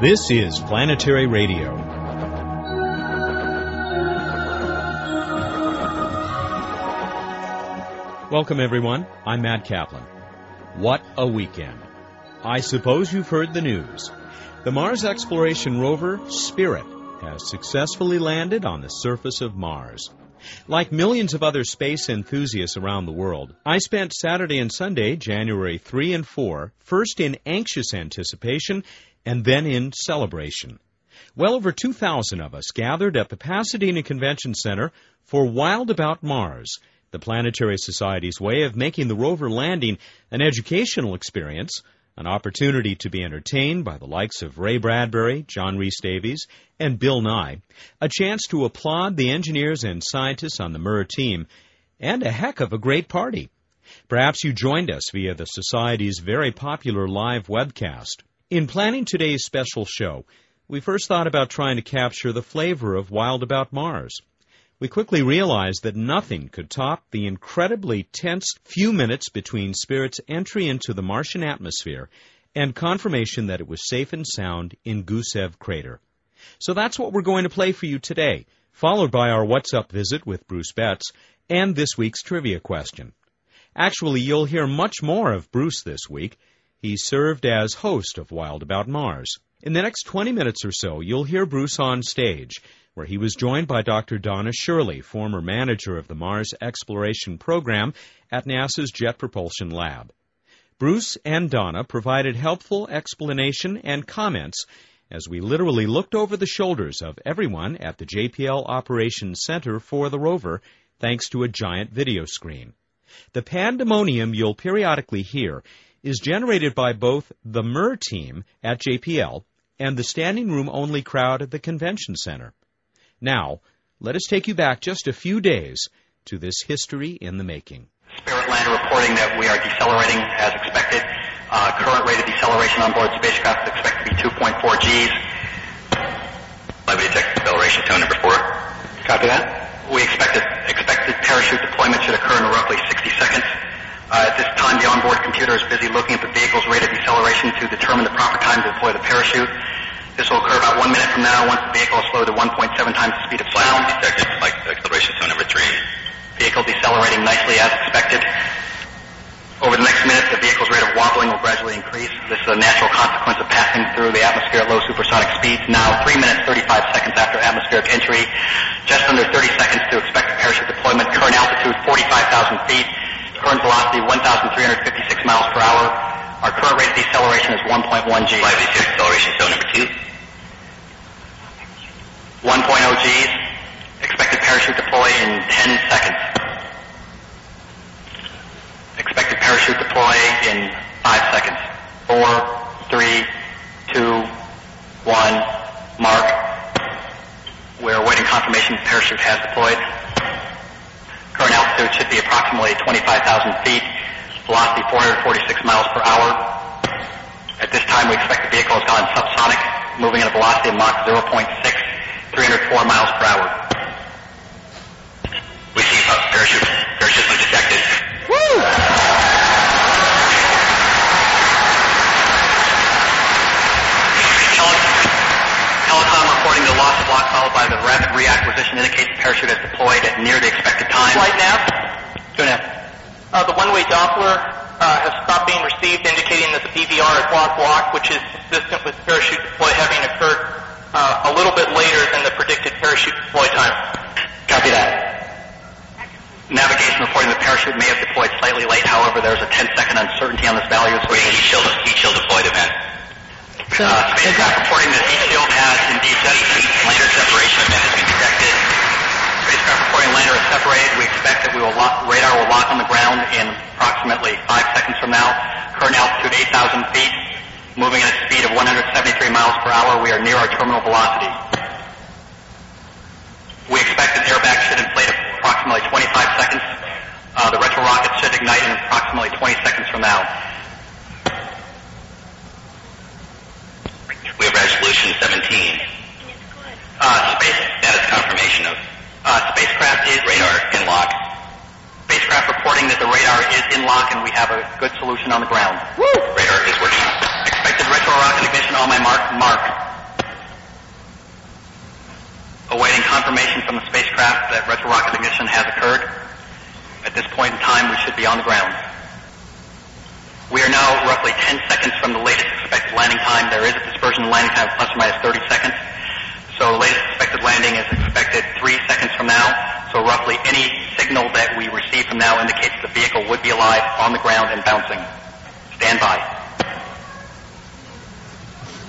This is Planetary Radio. Welcome, everyone. I'm Matt Kaplan. What a weekend. I suppose you've heard the news. The Mars exploration rover Spirit has successfully landed on the surface of Mars. Like millions of other space enthusiasts around the world, I spent Saturday and Sunday, January 3 and 4, first in anxious anticipation and then in celebration. Well over 2,000 of us gathered at the Pasadena Convention Center for Wild About Mars, the Planetary Society's way of making the rover landing an educational experience, an opportunity to be entertained by the likes of Ray Bradbury, John Rhys-Davies, and Bill Nye, a chance to applaud the engineers and scientists on the MER team, and a heck of a great party. Perhaps you joined us via the Society's very popular live webcast. In planning today's special show, we first thought about trying to capture the flavor of Wild About Mars. We quickly realized that nothing could top the incredibly tense few minutes between Spirit's entry into the Martian atmosphere and confirmation that it was safe and sound in Gusev Crater. So that's what we're going to play for you today, followed by our What's Up visit with Bruce Betts and this week's trivia question. Actually, you'll hear much more of Bruce this week. He served as host of Wild About Mars. In the next 20 minutes or so, you'll hear Bruce on stage, where he was joined by Dr. Donna Shirley, former manager of the Mars Exploration Program at NASA's Jet Propulsion Lab. Bruce and Donna provided helpful explanation and comments as we literally looked over the shoulders of everyone at the JPL Operations Center for the rover, thanks to a giant video screen. The pandemonium you'll periodically hear is generated by both the MER team at JPL and the standing room only crowd at the convention center. Now, let us take you back just a few days to this history in the making. Spirit lander reporting that we are decelerating as expected. Current rate of deceleration on board spacecraft is expected to be 2.4 Gs. Levy detects acceleration tone number 4. Copy that. We expected parachute deployment should occur in roughly 60 seconds. At this time, the onboard computer is busy looking at the vehicle's rate of deceleration to determine the proper time to deploy the parachute. This will occur about 1 minute from now once the vehicle is slowed to 1.7 times the speed of sound. Flight acceleration zone number 3. Vehicle decelerating nicely as expected. Over the next minute, the vehicle's rate of wobbling will gradually increase. This is a natural consequence of passing through the atmosphere at low supersonic speeds. Now, 3 minutes, 35 seconds after atmospheric entry, just under 30 seconds to expected parachute deployment. Current altitude, 45,000 feet. Current velocity, 1,356 miles per hour. Our current rate of deceleration is 1.1 Gs. Flight acceleration zone number 2. 1.0 Gs. Expected parachute deploy in 10 seconds. Expected parachute deploy in 5 seconds. 4, 3, 2, 1, mark. We're awaiting confirmation the parachute has deployed. Current altitude should be approximately 25,000 feet. Velocity 446 miles per hour. At this time, we expect the vehicle has gone subsonic, moving at a velocity of Mach 0.6, 304 miles per hour. We see parachute was detected. Woo! Telecom reporting the loss of lock followed by the rapid reacquisition indicates the parachute has deployed at near the expected time. Flight nav? 2.5. The one-way Doppler has stopped being received, indicating that the BVR is lock, which is consistent with parachute deploy having occurred a little bit later than the predicted parachute deploy time. Copy that. Navigation reporting the parachute may have deployed slightly late. However, there's a 10-second uncertainty on this value. So we heat shield deployed event. Spacecraft reporting that heat shield has indeed lander separation event has been detected. Spacecraft reporting lander is separated. We expect that radar will lock on the ground in approximately 5 seconds from now. Current altitude 8,000 feet, moving at a speed of 173 miles per hour. We are near our terminal velocity. We expect that airbag should inflate approximately 25 seconds. The retro rocket should ignite in approximately 20 seconds from now. We have resolution 17. That is confirmation of. Spacecraft is radar in lock. Spacecraft reporting that the radar is in lock and we have a good solution on the ground. Woo! Radar is working. Expected retro rocket ignition on my mark. awaiting confirmation from the spacecraft that retrorocket ignition has occurred. At this point in time, we should be on the ground. We are now roughly 10 seconds from the latest expected landing time. There is a dispersion landing time plus or minus 30 seconds. So the latest expected landing is expected 3 seconds from now. So roughly any signal that we receive from now indicates the vehicle would be alive, on the ground, and bouncing. Stand by.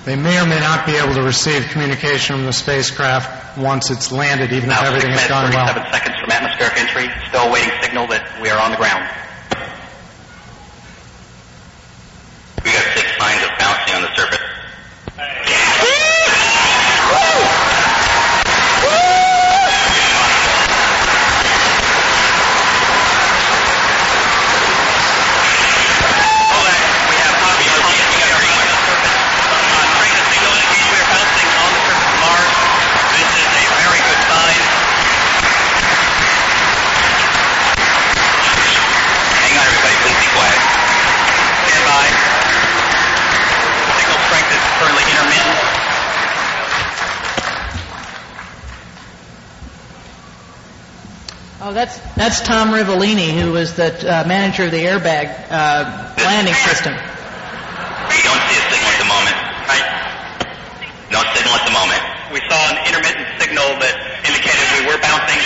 They may or may not be able to receive communication from the spacecraft once it's landed, even now, if everything has gone well. 7 seconds from atmospheric entry, still awaiting signal that we are on the ground. We got 6 signs of bouncing on the surface. Oh, that's Tom Rivellini, who was the manager of the airbag landing system. We don't see a signal at the moment. Right? No signal at the moment. We saw an intermittent signal that indicated we were bouncing.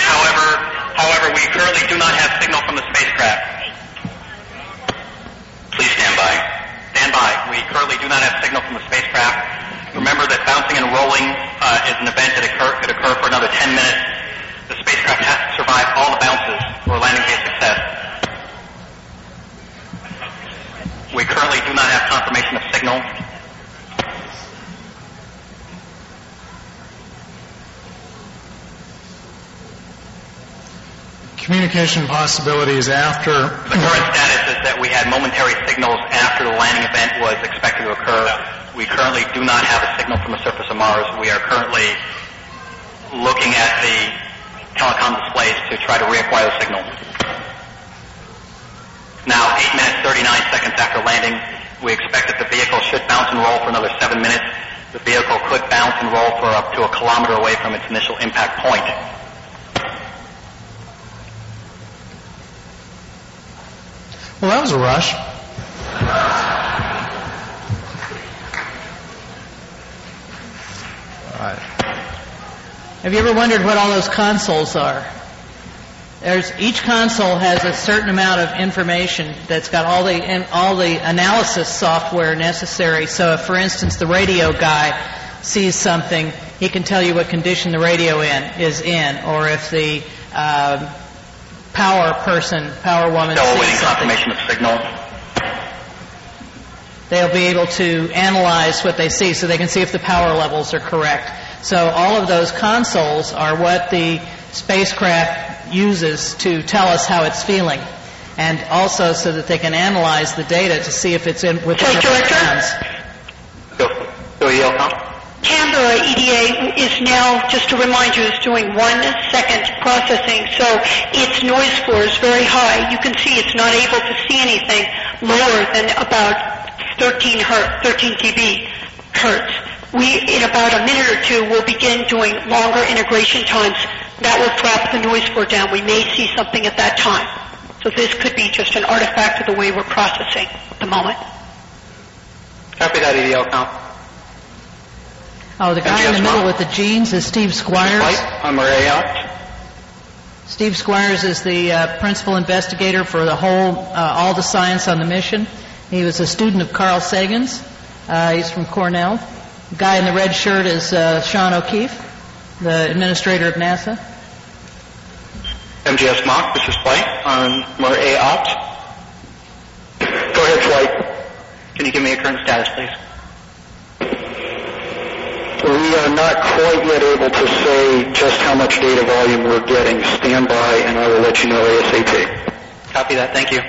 However, we currently do not have signal from the spacecraft. Please stand by. Stand by. We currently do not have signal from the spacecraft. Remember that bouncing and rolling is an event that could occur for another 10 minutes. The spacecraft has to survive all the bounces for landing to be a success. We currently do not have confirmation of signal. Communication possibilities after... The current status is that we had momentary signals after the landing event was expected to occur. We currently do not have a signal from the surface of Mars. We are currently looking at the telecom displays to try to reacquire the signal. Now, 8 minutes, 39 seconds after landing, we expect that the vehicle should bounce and roll for another 7 minutes. The vehicle could bounce and roll for up to a kilometer away from its initial impact point. Well, that was a rush. All right. Have you ever wondered what all those consoles are? Each console has a certain amount of information that's got all the analysis software necessary. So if, for instance, the radio guy sees something, he can tell you what condition the radio is in. Or if the power woman sees something. Confirmation of signal. They'll be able to analyze what they see, so they can see if the power levels are correct. So all of those consoles are what the spacecraft uses to tell us how it's feeling, and also so that they can analyze the data to see if it's in within the bounds. Canberra EDA is now, just to remind you, is doing 1 second processing, so its noise floor is very high. You can see it's not able to see anything lower than about 13 dB hertz. We, in about a minute or two, will begin doing longer integration times. That will drop the noise floor down. We may see something at that time. So this could be just an artifact of the way we're processing at the moment. Copy that, EDL count. Oh, the guy in the middle with the jeans is Steve Squyres. I'm Ray out. Steve Squyres is the principal investigator for the whole, all the science on the mission. He was a student of Carl Sagan's. He's from Cornell. The guy in the red shirt is Sean O'Keefe, the administrator of NASA. MGS Mach, this is Flight on MER-A Ops. Go ahead, Flight. Can you give me a current status, please? We are not quite yet able to say just how much data volume we're getting. Stand by, and I will let you know ASAP. Copy that. Thank you.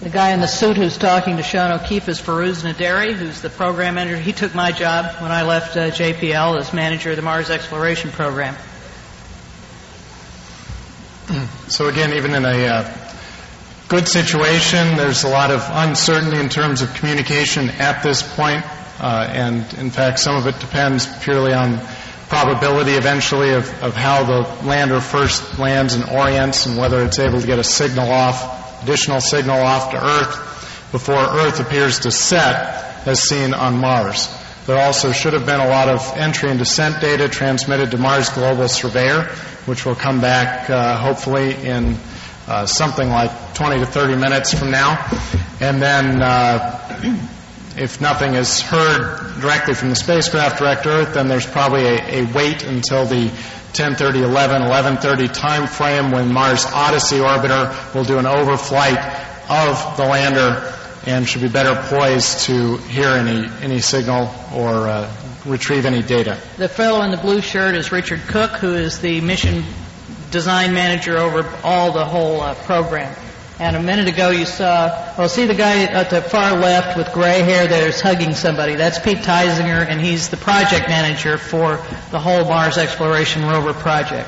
The guy in the suit who's talking to Sean O'Keefe is Faruz Naderi, who's the program manager. He took my job when I left JPL as manager of the Mars Exploration Program. So again, even in a good situation. There's a lot of uncertainty in terms of communication at this point, and in fact some of it depends purely on probability eventually of how the lander first lands and orients and whether it's able to get a signal off, additional signal off to Earth before Earth appears to set as seen on Mars. There also should have been a lot of entry and descent data transmitted to Mars Global Surveyor, which will come back hopefully in something like 20 to 30 minutes from now. And then if nothing is heard directly from the spacecraft direct to Earth, then there's probably a wait until the 10:30, 11:30 time frame when Mars Odyssey orbiter will do an overflight of the lander and should be better poised to hear any signal or retrieve any data. The fellow in the blue shirt is Richard Cook, who is the mission design manager over the whole program. And a minute ago you saw, well, see the guy at the far left with gray hair there is hugging somebody. That's Pete Teisinger, and he's the project manager for the whole Mars Exploration Rover project.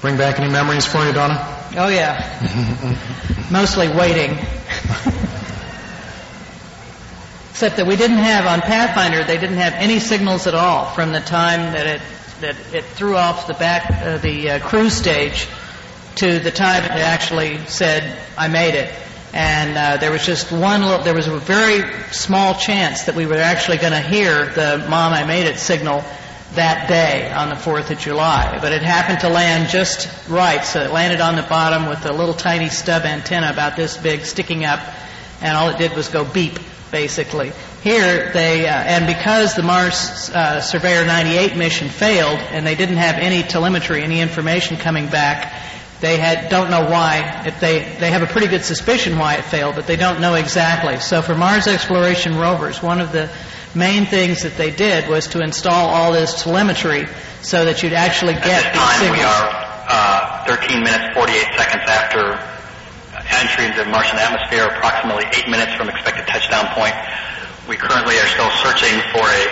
Bring back any memories for you, Donna? Oh, yeah. Mostly waiting. Except that we didn't have, on Pathfinder, they didn't have any signals at all from the time that it threw off the back cruise stage to the time it actually said, I made it. And there was just there was a very small chance that we were actually going to hear the Mom, I made it signal that day on the 4th of July. But it happened to land just right, so it landed on the bottom with a little tiny stub antenna about this big sticking up, and all it did was go beep, basically. Here, they, and because the Mars Surveyor 98 mission failed, and they didn't have any telemetry, any information coming back, they don't know why. If they have a pretty good suspicion why it failed, but they don't know exactly. So for Mars Exploration Rovers, one of the main things that they did was to install all this telemetry so that you'd actually get the signal. At this time, we are 13 minutes, 48 seconds after entry into the Martian atmosphere, approximately 8 minutes from expected touchdown point. We currently are still searching for a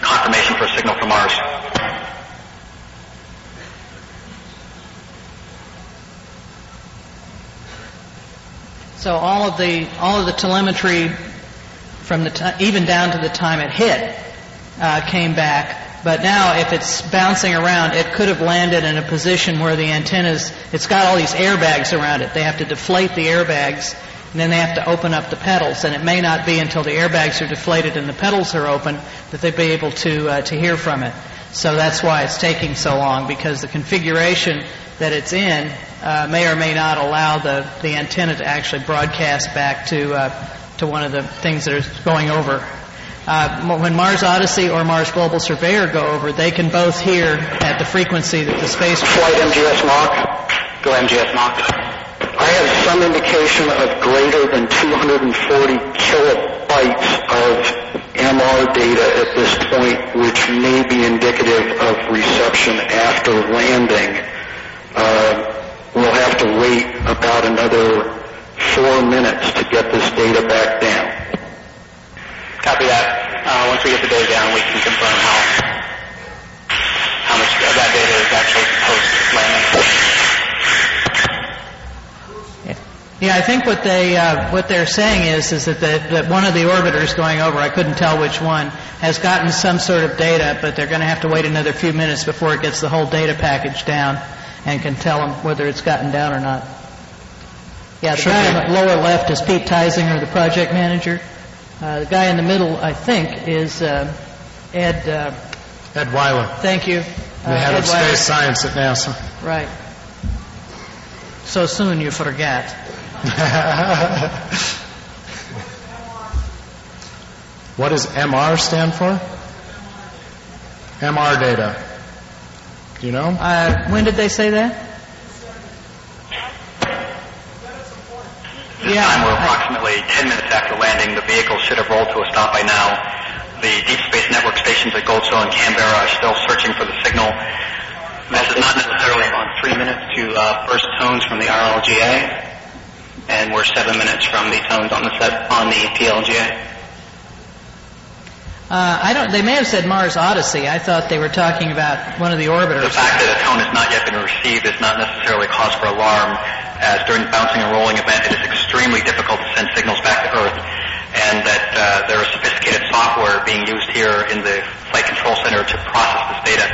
confirmation for a signal from Mars. So all of the telemetry from even down to the time it hit, came back. But now, if it's bouncing around, it could have landed in a position where the antennas, it's got all these airbags around it. They have to deflate the airbags, and then they have to open up the pedals. And it may not be until the airbags are deflated and the pedals are open that they'd be able to hear from it. So that's why it's taking so long, because the configuration that it's in may or may not allow the antenna to actually broadcast back to one of the things that are going over. When Mars Odyssey or Mars Global Surveyor go over, they can both hear at the frequency that the space... Flight MGS Mach. Go MGS Mach. I have some indication of greater than 240 kilobytes of MR data at this point, which may be indicative of reception after landing. We'll have to wait about another 4 minutes to get this data back down. Copy that. Once we get the data down, we can confirm how much of that data is actually post-landing. Yeah, I think what they're saying is that one of the orbiters going over, I couldn't tell which one, has gotten some sort of data, but they're going to have to wait another few minutes before it gets the whole data package down and can tell them whether it's gotten down or not. Yeah, the guy on the lower left is Pete Teisinger, the project manager. The guy in the middle, I think, is Ed... Ed Weiler. Thank you. The head of space science at NASA. Right. So soon you forget. What does MR stand for? MR data. Do you know? When did they say that? This time we're approximately 10 minutes after landing. The vehicle should have rolled to a stop by now. The Deep Space Network stations at Goldstone and Canberra are still searching for the signal. This is not necessarily on 3 minutes to first tones from the RLGA, and we're 7 minutes from the tones on the PLGA. They may have said Mars Odyssey. I thought they were talking about one of the orbiters. The fact that a tone has not yet been received is not necessarily a cause for alarm, as during the bouncing and rolling event, it is extremely difficult to send signals back to Earth, and that there is sophisticated software being used here in the Flight Control Center to process this data.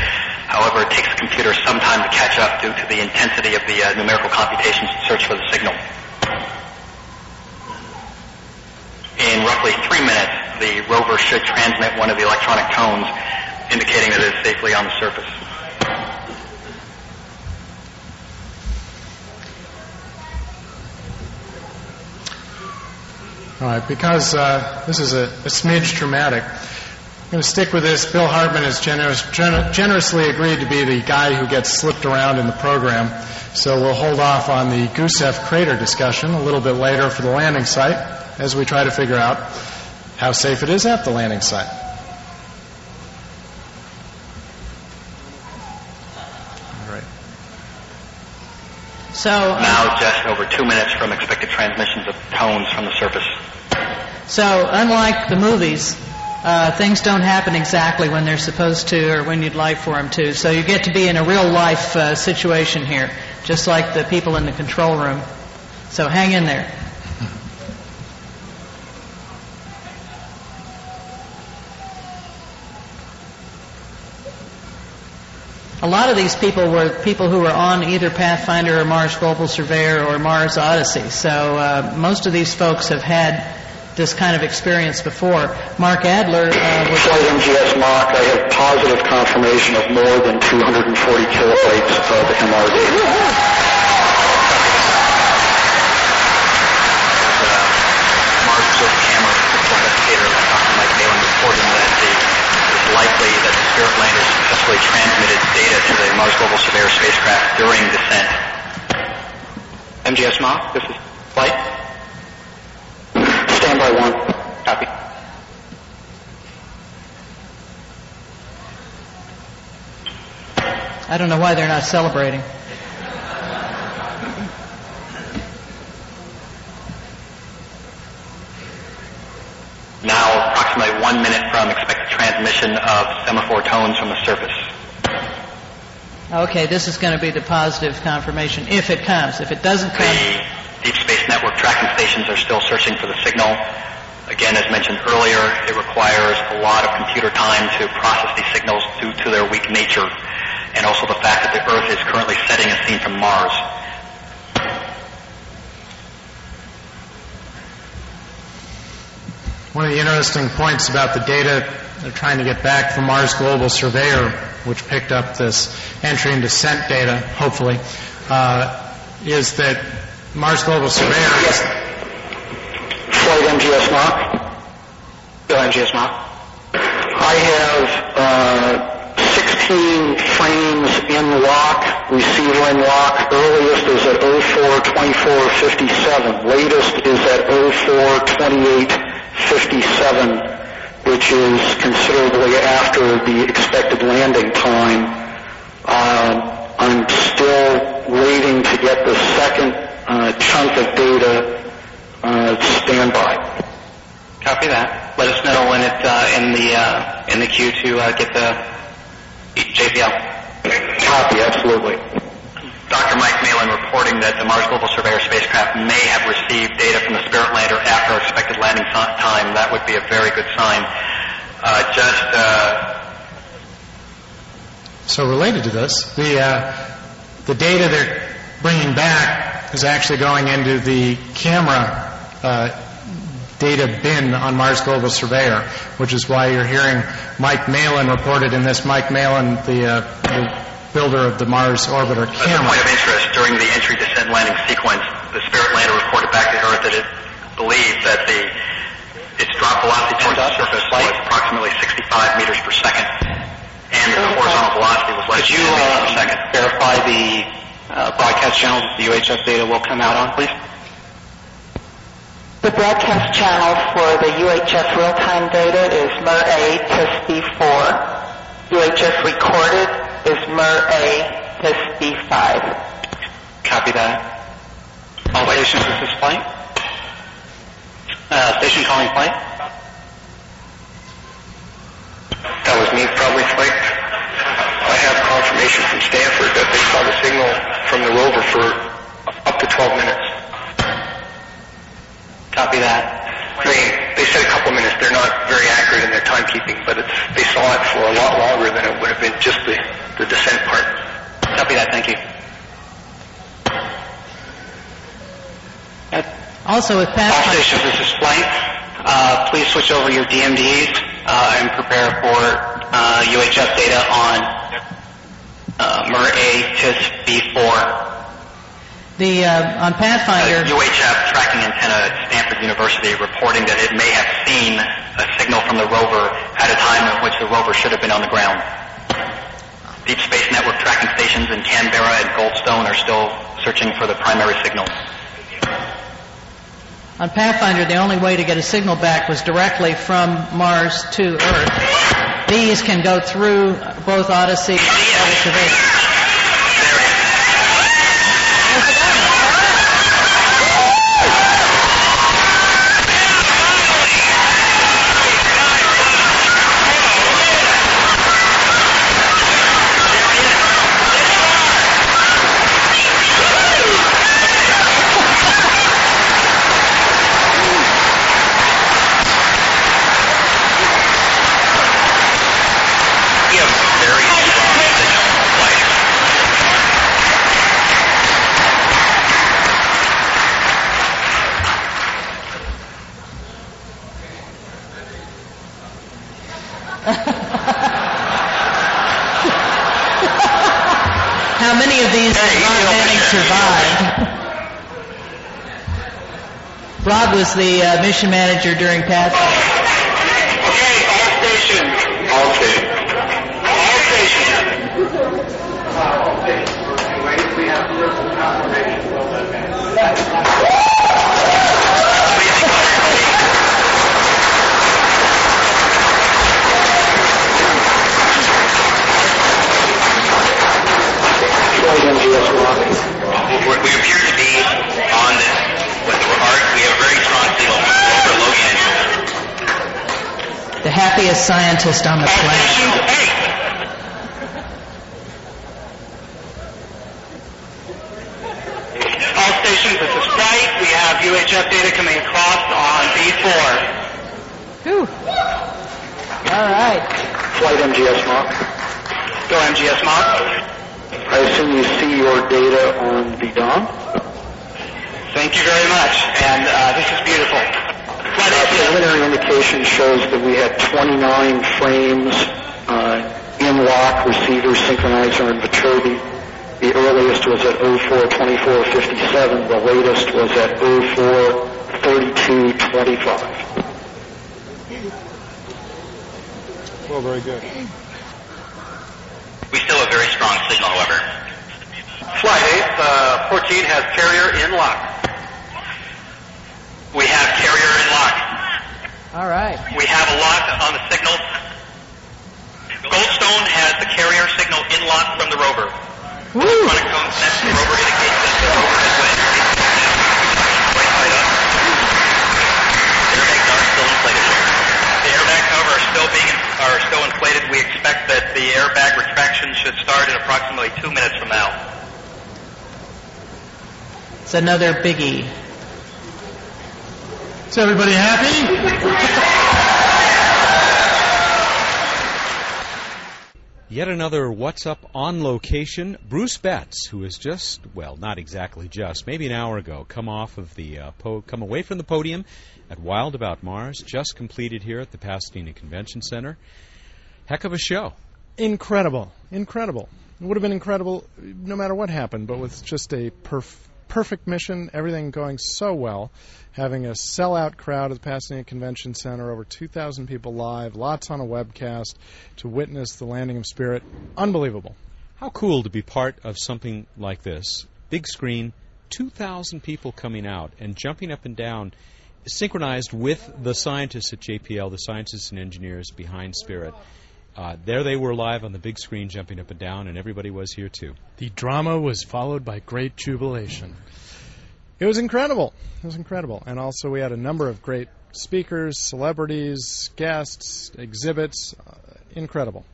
However, it takes the computer some time to catch up due to the intensity of the numerical computations to search for the signal. In roughly 3 minutes, the rover should transmit one of the electronic tones, indicating that it is safely on the surface. All right, because this is a smidge dramatic, I'm going to stick with this. Bill Hartman has generously agreed to be the guy who gets slipped around in the program, so we'll hold off on the Gusev Crater discussion a little bit later for the landing site as we try to figure out how safe it is at the landing site. All right. So now just over 2 minutes from expected transmissions of tones from the surface. So unlike the movies, things don't happen exactly when they're supposed to or when you'd like for them to. So you get to be in a real-life situation here, just like the people in the control room. So hang in there. A lot of these people were people who were on either Pathfinder or Mars Global Surveyor or Mars Odyssey. So most of these folks have had this kind of experience before. Mark Adler was... Flight MGS Mach, I have positive confirmation of more than 240 kilobytes of MR data. Mars observed camera from Mike Malin reporting that it's likely that the Spirit lander successfully transmitted data to the Mars Global Surveyor spacecraft during descent. MGS Mach, this is flight. Standby one. Copy. I don't know why they're not celebrating. Now, approximately 1 minute from expected transmission of semaphore tones from the surface. Okay, this is going to be the positive confirmation, if it comes. If it doesn't come... The Deep Space Network tracking stations are still searching for the signal. Again, as mentioned earlier, it requires a lot of computer time to process these signals due to their weak nature, and also the fact that the Earth is currently setting as seen from Mars. One of the interesting points about the data they're trying to get back from Mars Global Surveyor, which picked up this entry and descent data, hopefully, is that Mars Global Surveyor... Yes. Flight MGS Mach. Bill MGS Mach. I have 16 frames in lock, receiver in lock. Earliest is at 04:24:57. Latest is at 04:28:57, which is considerably after the expected landing time. I'm still waiting to get the second chunk of data standby. Copy that. Let us know when it's in the queue to get the JPL. Copy, absolutely. Dr. Mike Malin reporting that the Mars Global Surveyor spacecraft may have received data from the Spirit lander after expected landing time. That would be a very good sign. So related to this, the data they're bringing back is actually going into the camera data bin on Mars Global Surveyor, which is why you're hearing Mike Malin reported in this. Mike Malin, the builder of the Mars orbiter camera. As a point of interest, during the entry, descent, landing sequence, the Spirit lander reported back to Earth that it believed that its drop velocity towards the surface was approximately 65 meters per second, and the horizontal velocity was less than 10 meters per second. Could you verify the broadcast channels that the UHF data will come out on, please? The broadcast channel for the UHF real-time data is MER-A to SB4. UHF recorded is MER-A to SB5. Copy that. All stations, this is flight. Station calling flight. me probably spiked. I have confirmation from Stanford that they saw the signal from the rover for up to 12 minutes. Copy that. I mean, they said a couple minutes. They're not very accurate in their timekeeping, but it's, they saw it for a lot longer than it would have been just the descent part. Copy that. Thank you. Also, with past all stations, this is flight. Please switch over your DMDs and prepare for UHF data on MER A TIS B4. The on Pathfinder, UHF tracking antenna at Stanford University reporting that it may have seen a signal from the rover at a time at which the rover should have been on the ground. Deep Space Network tracking stations in Canberra and Goldstone are still searching for the primary signal. On Pathfinder, the only way to get a signal back was directly from Mars to Earth. These can go through both Odyssey and Observation. Was the mission manager during Pathfinder. Okay, all stations. Wait, we have personal confirmation. Well done, man. We appear to be on this. We have a very strong signal over Logan. The happiest scientist on the planet. All stations, this is flight. We have UHF data coming across on B4. Whew. All right. Flight MGS Mach. Go MGS Mach. I assume you see your data on the DOM. Thank you very much, and this is beautiful. The preliminary indication shows that we had 29 frames in lock, receiver, synchronizer, and Viterbi. The earliest was at 04:24:57. The latest was at 04:32:25. Well, very good. We still have a very strong signal, however. Flight 814 has carrier in lock. We have carrier in lock. All right. We have a lock on the signal. Goldstone has the carrier signal in lock from the rover. Woo! The rover indicates that the rover has went. Quite high up. The airbags are still inflated. The airbags, however, are still inflated. We expect that the airbag retraction should start in approximately 2 minutes from now. It's another biggie. Is everybody happy? Yet another What's Up on location. Bruce Betts, who has just, well, not exactly just, maybe an hour ago, come away from the podium at Wild About Mars, just completed here at the Pasadena Convention Center. Heck of a show. Incredible. It would have been incredible no matter what happened, but with just a perfect mission, everything going so well, having a sellout crowd at the Pasadena Convention Center, over 2,000 people live, lots on a webcast to witness the landing of Spirit. Unbelievable. How cool to be part of something like this. Big screen, 2,000 people coming out and jumping up and down, synchronized with the scientists at JPL, the scientists and engineers behind Spirit. There they were live on the big screen jumping up and down, and everybody was here too. The drama was followed by great jubilation. It was incredible. And also we had a number of great speakers, celebrities, guests, exhibits, Incredible.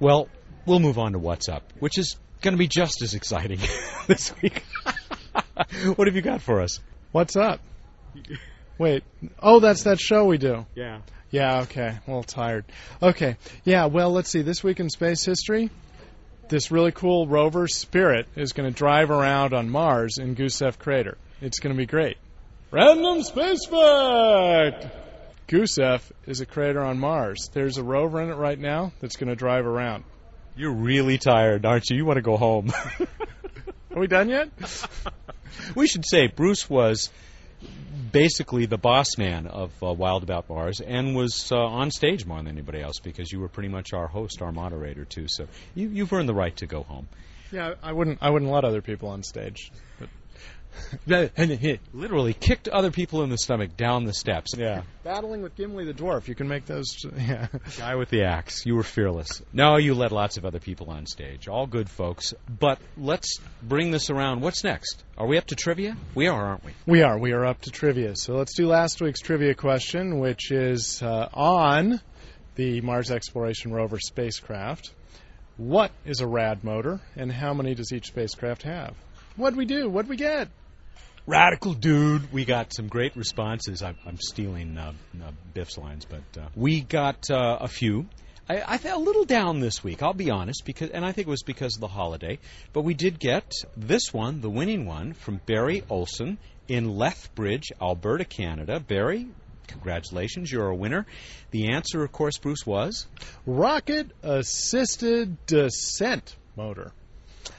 Well, we'll move on to What's Up, which is going to be just as exciting this week. What have you got for us? What's Up? Wait. Oh, that's that show we do. Yeah. Yeah, okay. I'm a little tired. Okay. Yeah, well, let's see. This week in space history, this really cool rover, Spirit, is going to drive around on Mars in Gusev Crater. It's going to be great. Random space fact! Gusev is a crater on Mars. There's a rover in it right now that's going to drive around. You're really tired, aren't you? You want to go home. Are we done yet? We should say Bruce was basically the boss man of Wild About Mars and was on stage more than anybody else because you were pretty much our host, our moderator, too. So you've earned the right to go home. Yeah, I wouldn't let other people on stage. But literally kicked other people in the stomach down the steps. Yeah. Battling with Gimli the dwarf. You can make those... Yeah. Guy with the axe. You were fearless. No, you led lots of other people on stage. All good folks. But let's bring this around. What's next? Are we up to trivia? We are, aren't we? We are. We are up to trivia. So let's do last week's trivia question, which is on the Mars Exploration Rover spacecraft. What is a rad motor, and how many does each spacecraft have? What'd we do? What'd we get? Radical dude. We got some great responses. I'm stealing Biff's lines, but we got a few. I felt a little down this week, I'll be honest, and I think it was because of the holiday. But we did get this one, the winning one, from Barry Olson in Lethbridge, Alberta, Canada. Barry, congratulations, you're a winner. The answer, of course, Bruce, was? Rocket-assisted descent motor.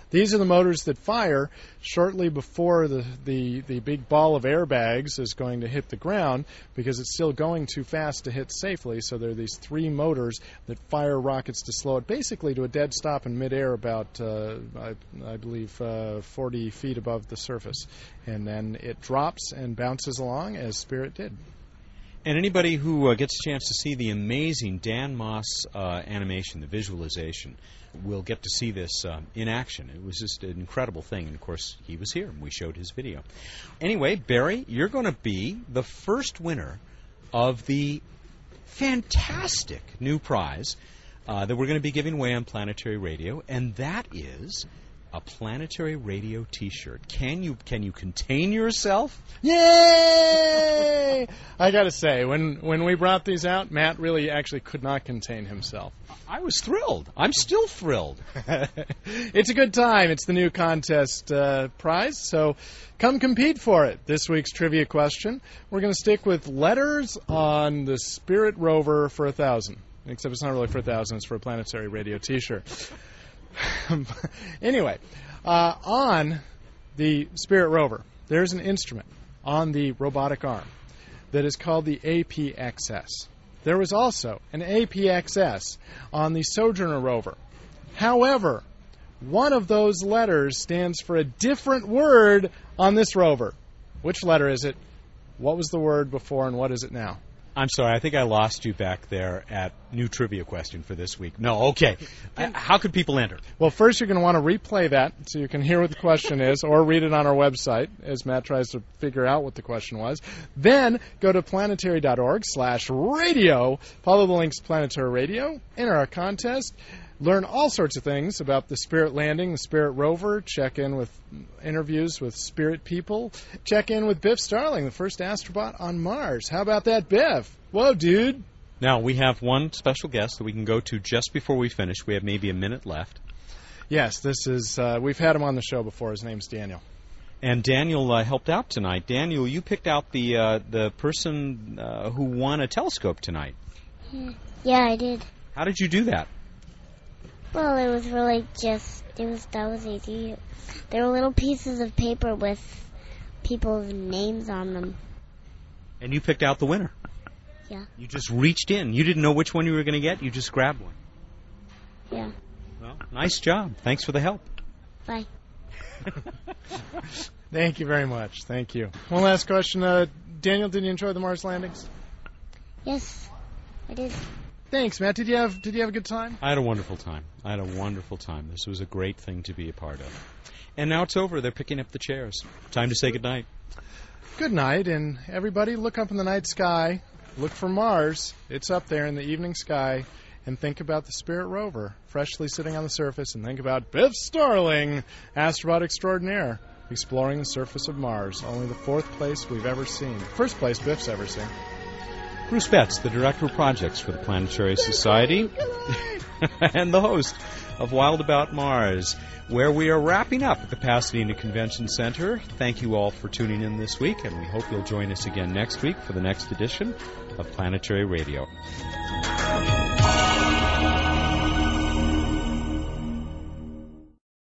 These are the motors that fire shortly before the big ball of airbags is going to hit the ground because it's still going too fast to hit safely. So there are these three motors that fire rockets to slow it basically to a dead stop in midair about, I believe, 40 feet above the surface. And then it drops and bounces along as Spirit did. And anybody who gets a chance to see the amazing Dan Moss animation, the visualization, will get to see this in action. It was just an incredible thing. And, of course, he was here, and we showed his video. Anyway, Barry, you're going to be the first winner of the fantastic new prize that we're going to be giving away on Planetary Radio, and that is a Planetary Radio T-shirt. Can you contain yourself? Yay! I got to say, when we brought these out, Matt really actually could not contain himself. I was thrilled. I'm still thrilled. It's a good time. It's the new contest prize, so come compete for it. This week's trivia question, we're going to stick with letters on the Spirit rover for 1,000. Except it's not really for 1,000. It's for a Planetary Radio T-shirt. Anyway, on the Spirit rover, there's an instrument on the robotic arm that is called the APXS. There was also an APXS on the Sojourner rover. However, one of those letters stands for a different word on this rover. Which letter is it? What was the word before, and what is it now? I'm sorry, I think I lost you back there at new trivia question for this week. No, okay. How could people enter? Well, first you're going to want to replay that so you can hear what the question is, or read it on our website as Matt tries to figure out what the question was. Then go to planetary.org/radio, follow the links to Planetary Radio, enter our contest, learn all sorts of things about the Spirit landing, the Spirit rover, check in with interviews with Spirit people, check in with Biff Starling, the first astrobot on Mars. How about that, Biff? Whoa, dude. Now, we have one special guest that we can go to just before we finish. We have maybe a minute left. Yes, this is, we've had him on the show before. His name's Daniel. And Daniel helped out tonight. Daniel, you picked out the person who won a telescope tonight. Yeah, I did. How did you do that? Well, it was really just, that was easy. There were little pieces of paper with people's names on them. And you picked out the winner. Yeah. You just reached in. You didn't know which one you were going to get. You just grabbed one. Yeah. Well, nice job. Thanks for the help. Bye. Thank you very much. Thank you. One last question. Daniel, did you enjoy the Mars landings? Yes, I did. Thanks, Matt. Did you have a good time? I had a wonderful time. This was a great thing to be a part of. And now it's over. They're picking up the chairs. Time to say goodnight. Good night, and everybody look up in the night sky. Look for Mars. It's up there in the evening sky. and think about the Spirit rover freshly sitting on the surface, and think about Biff Starling, astronaut extraordinaire, exploring the surface of Mars, only the fourth place we've ever seen. First place Biff's ever seen. Bruce Betts, the director of projects for the Planetary Society and the host of Wild About Mars, where we are wrapping up at the Pasadena Convention Center. Thank you all for tuning in this week, and we hope you'll join us again next week for the next edition of Planetary Radio.